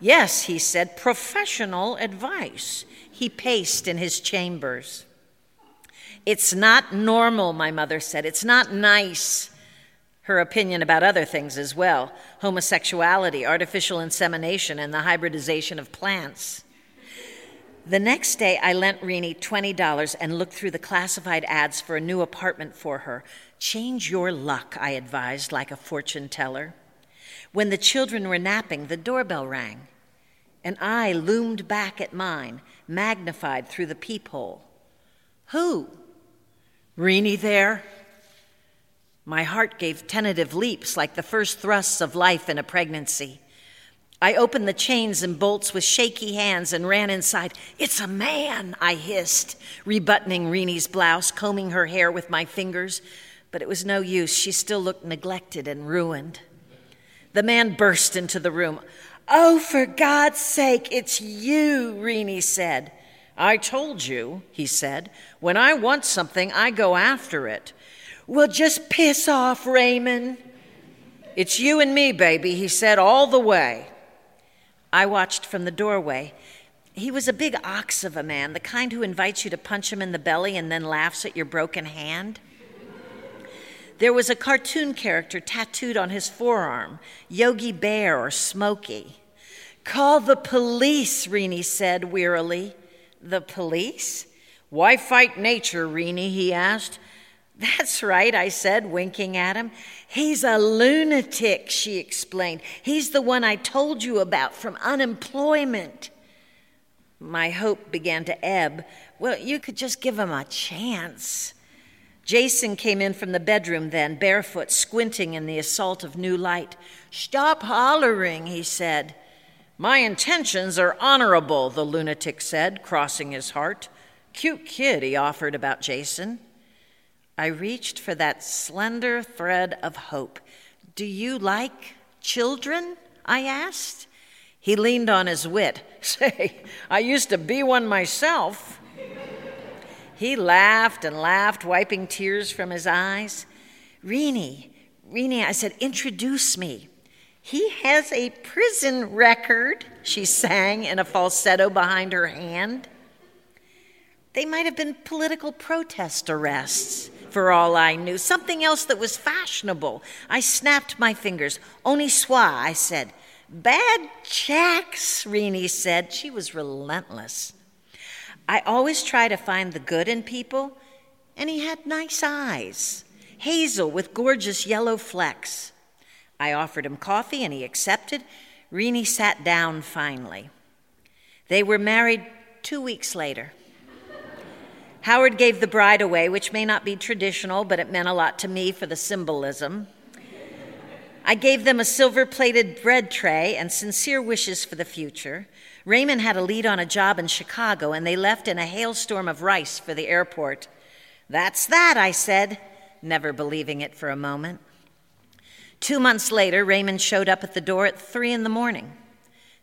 "Yes," he said, "professional advice." He paced in his chambers. It's not normal, my mother said. It's not nice. Her opinion about other things as well, homosexuality, artificial insemination, and the hybridization of plants. The next day, I lent Rini twenty dollars and looked through the classified ads for a new apartment for her. Change your luck, I advised, like a fortune teller. When the children were napping, the doorbell rang. An eye loomed back at mine, magnified through the peephole. Who? Rini there? My heart gave tentative leaps like the first thrusts of life in a pregnancy. I opened the chains and bolts with shaky hands and ran inside. It's a man, I hissed, rebuttoning Rini's blouse, combing her hair with my fingers. But it was no use. She still looked neglected and ruined. The man burst into the room. Oh, for God's sake, it's you, Rini said. I told you, he said. When I want something, I go after it. Well, just piss off, Raymond. It's you and me, baby, he said, all the way. I watched from the doorway. He was a big ox of a man, the kind who invites you to punch him in the belly and then laughs at your broken hand. There was a cartoon character tattooed on his forearm, Yogi Bear or Smokey. Call the police, Rini said wearily. The police? Why fight nature, Rini, he asked. That's right, I said, winking at him. He's a lunatic, she explained. He's the one I told you about from unemployment. My hope began to ebb. Well, you could just give him a chance. Jason came in from the bedroom then, barefoot, squinting in the assault of new light. Stop hollering, he said. My intentions are honorable, the lunatic said, crossing his heart. Cute kid, he offered about Jason. I reached for that slender thread of hope. Do you like children? I asked. He leaned on his wit. Say, I used to be one myself. He laughed and laughed, wiping tears from his eyes. Rini, Rini, I said, introduce me. He has a prison record, she sang in a falsetto behind her hand. They might have been political protest arrests. For all I knew, something else that was fashionable. I snapped my fingers. Oniswa, I said. Bad checks, Rini said. She was relentless. I always try to find the good in people, and he had nice eyes. Hazel with gorgeous yellow flecks. I offered him coffee, and he accepted. Rini sat down finally. They were married two weeks later. Howard gave the bride away, which may not be traditional, but it meant a lot to me for the symbolism. I gave them a silver-plated bread tray and sincere wishes for the future. Raymond had a lead on a job in Chicago, and they left in a hailstorm of rice for the airport. That's that, I said, never believing it for a moment. Two months later, Raymond showed up at the door at three in the morning.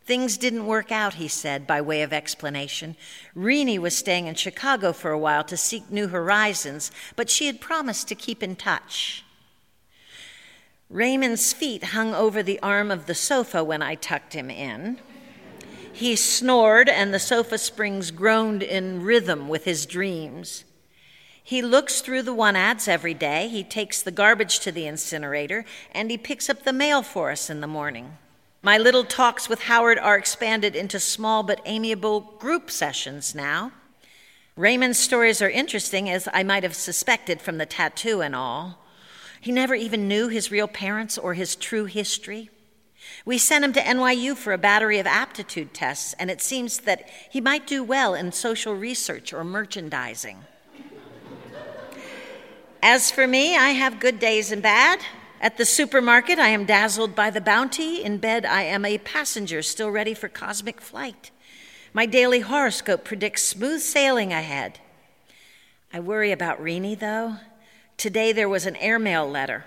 Things didn't work out, he said, by way of explanation. Rini was staying in Chicago for a while to seek new horizons, but she had promised to keep in touch. Raymond's feet hung over the arm of the sofa when I tucked him in. He snored, and the sofa springs groaned in rhythm with his dreams. He looks through the one-ads every day, he takes the garbage to the incinerator, and he picks up the mail for us in the morning. My little talks with Howard are expanded into small but amiable group sessions now. Raymond's stories are interesting, as I might have suspected from the tattoo and all. He never even knew his real parents or his true history. We sent him to N Y U for a battery of aptitude tests, and it seems that he might do well in social research or merchandising. As for me, I have good days and bad. At the supermarket, I am dazzled by the bounty. In bed, I am a passenger still ready for cosmic flight. My daily horoscope predicts smooth sailing ahead. I worry about Rini, though. Today, there was an airmail letter.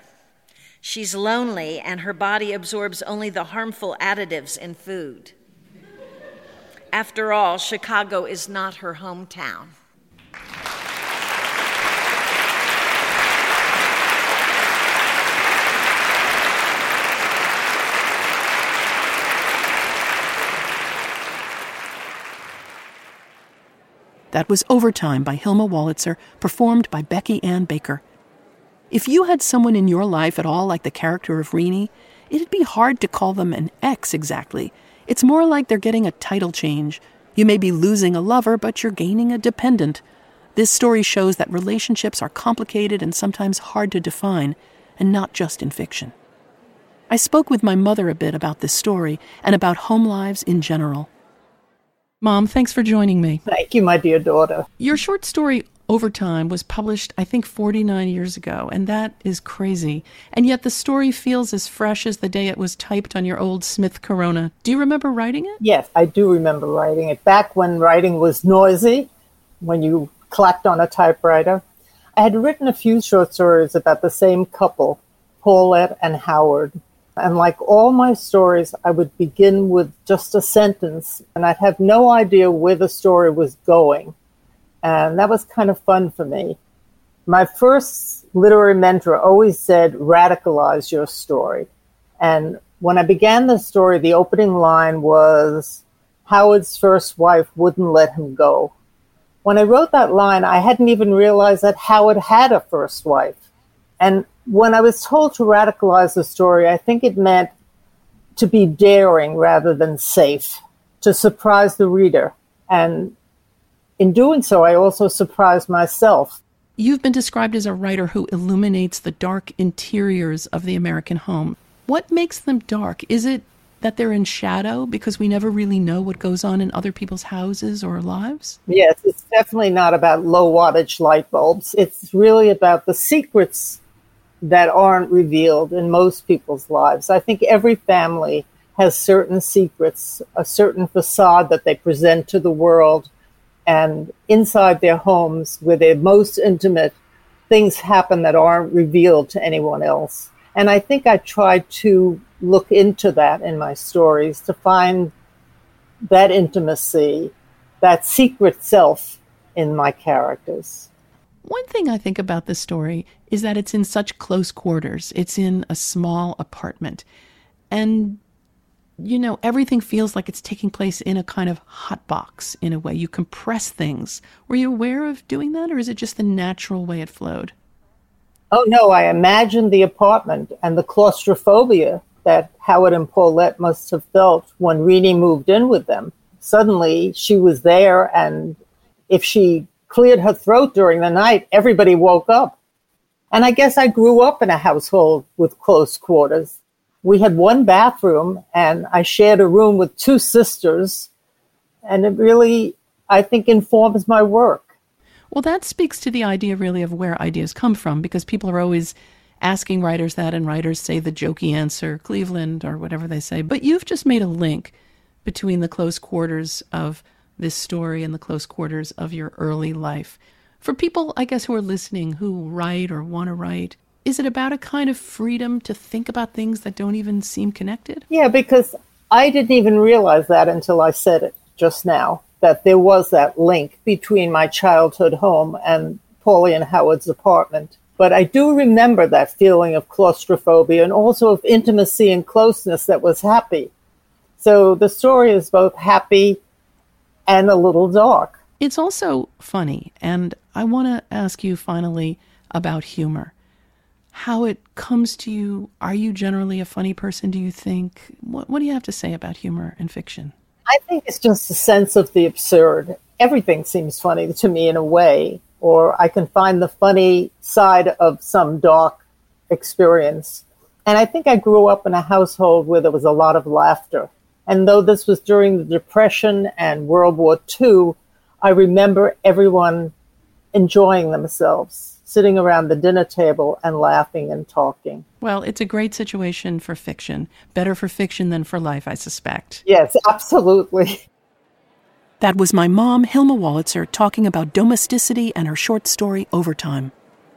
She's lonely, and her body absorbs only the harmful additives in food. After all, Chicago is not her hometown. That was Overtime by Hilma Wolitzer, performed by Becky Ann Baker. If you had someone in your life at all like the character of Rini, it'd be hard to call them an ex exactly. It's more like they're getting a title change. You may be losing a lover, but you're gaining a dependent. This story shows that relationships are complicated and sometimes hard to define, and not just in fiction. I spoke with my mother a bit about this story and about home lives in general. Mom, thanks for joining me. Thank you, my dear daughter. Your short story, Overtime, was published, I think, forty-nine years ago, and that is crazy. And yet the story feels as fresh as the day it was typed on your old Smith Corona. Do you remember writing it? Yes, I do remember writing it. Back when writing was noisy, when you clapped on a typewriter, I had written a few short stories about the same couple, Paulette and Howard. And like all my stories, I would begin with just a sentence, and I'd have no idea where the story was going. And that was kind of fun for me. My first literary mentor always said, radicalize your story. And when I began the story, the opening line was, Howard's first wife wouldn't let him go. When I wrote that line, I hadn't even realized that Howard had a first wife. And when I was told to radicalize the story, I think it meant to be daring rather than safe, to surprise the reader. And in doing so, I also surprised myself. You've been described as a writer who illuminates the dark interiors of the American home. What makes them dark? Is it that they're in shadow because we never really know what goes on in other people's houses or lives? Yes, it's definitely not about low wattage light bulbs. It's really about the secrets that aren't revealed in most people's lives. I think every family has certain secrets, a certain facade that they present to the world. And inside their homes, where they're most intimate, things happen that aren't revealed to anyone else. And I think I tried to look into that in my stories, to find that intimacy, that secret self in my characters. One thing I think about this story is that it's in such close quarters. It's in a small apartment. And you know, everything feels like it's taking place in a kind of hot box in a way. You compress things. Were you aware of doing that, or is it just the natural way it flowed? Oh, no, I imagined the apartment and the claustrophobia that Howard and Paulette must have felt when Rini moved in with them. Suddenly, she was there, and if she cleared her throat during the night, everybody woke up. And I guess I grew up in a household with close quarters. We had one bathroom, and I shared a room with two sisters, and it really, I think, informs my work. Well, that speaks to the idea, really, of where ideas come from, because people are always asking writers that, and writers say the jokey answer, Cleveland, or whatever they say. But you've just made a link between the close quarters of this story and the close quarters of your early life. For people, I guess, who are listening, who write or want to write, is it about a kind of freedom to think about things that don't even seem connected? Yeah, because I didn't even realize that until I said it just now, that there was that link between my childhood home and Paulie and Howard's apartment. But I do remember that feeling of claustrophobia and also of intimacy and closeness that was happy. So the story is both happy and a little dark. It's also funny, and I want to ask you finally about humor. How it comes to you. Are you generally a funny person, do you think? What, what do you have to say about humor and fiction? I think it's just a sense of the absurd. Everything seems funny to me in a way, or I can find the funny side of some dark experience. And I think I grew up in a household where there was a lot of laughter. And though this was during the Depression and World War Two, I remember everyone enjoying themselves, sitting around the dinner table and laughing and talking. Well, it's a great situation for fiction. Better for fiction than for life, I suspect. Yes, absolutely. That was my mom, Hilma Wolitzer, talking about domesticity and her short story, Overtime.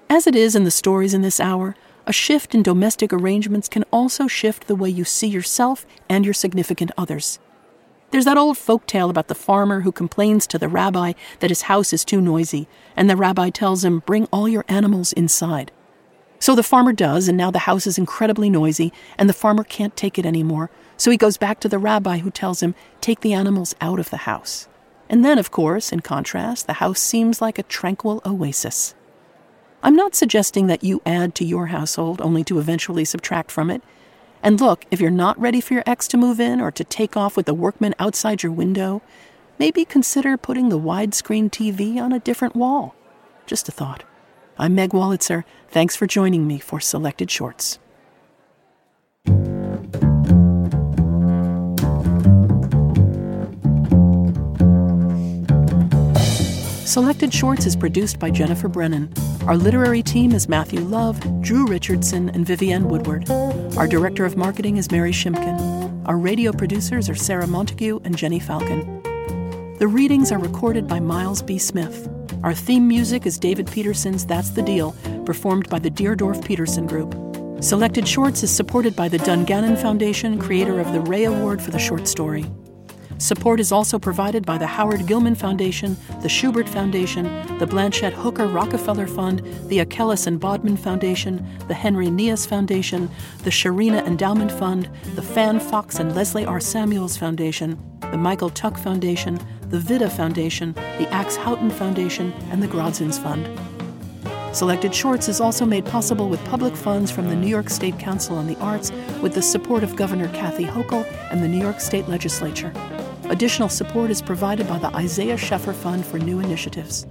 As it is in the stories in this hour, a shift in domestic arrangements can also shift the way you see yourself and your significant others. There's that old folk tale about the farmer who complains to the rabbi that his house is too noisy, and the rabbi tells him, bring all your animals inside. So the farmer does, and now the house is incredibly noisy, and the farmer can't take it anymore, so he goes back to the rabbi who tells him, take the animals out of the house. And then, of course, in contrast, the house seems like a tranquil oasis. I'm not suggesting that you add to your household only to eventually subtract from it. And look, if you're not ready for your ex to move in or to take off with the workman outside your window, maybe consider putting the widescreen T V on a different wall. Just a thought. I'm Meg Wolitzer. Thanks for joining me for Selected Shorts. Selected Shorts is produced by Jennifer Brennan. Our literary team is Matthew Love, Drew Richardson, and Vivienne Woodward. Our director of marketing is Mary Shimkin. Our radio producers are Sarah Montague and Jenny Falcon. The readings are recorded by Miles B. Smith. Our theme music is David Peterson's That's the Deal, performed by the Deerdorf Peterson Group. Selected Shorts is supported by the Dungannon Foundation, creator of the Ray Award for the short story. Support is also provided by the Howard Gilman Foundation, the Schubert Foundation, the Blanchette Hooker Rockefeller Fund, the Achilles and Bodman Foundation, the Henry Neas Foundation, the Sharina Endowment Fund, the Fan Fox and Leslie R. Samuels Foundation, the Michael Tuck Foundation, the Vida Foundation, the Axe Houghton Foundation, and the Grodzins Fund. Selected Shorts is also made possible with public funds from the New York State Council on the Arts, with the support of Governor Kathy Hochul and the New York State Legislature. Additional support is provided by the Isaiah Sheffer Fund for New Initiatives.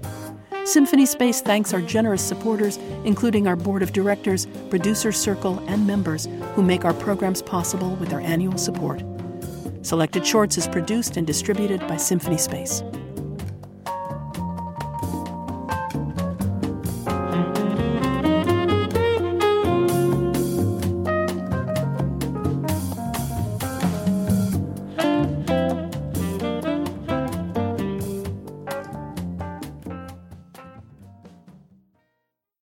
Symphony Space thanks our generous supporters, including our board of directors, producer circle, and members who make our programs possible with their annual support. Selected Shorts is produced and distributed by Symphony Space.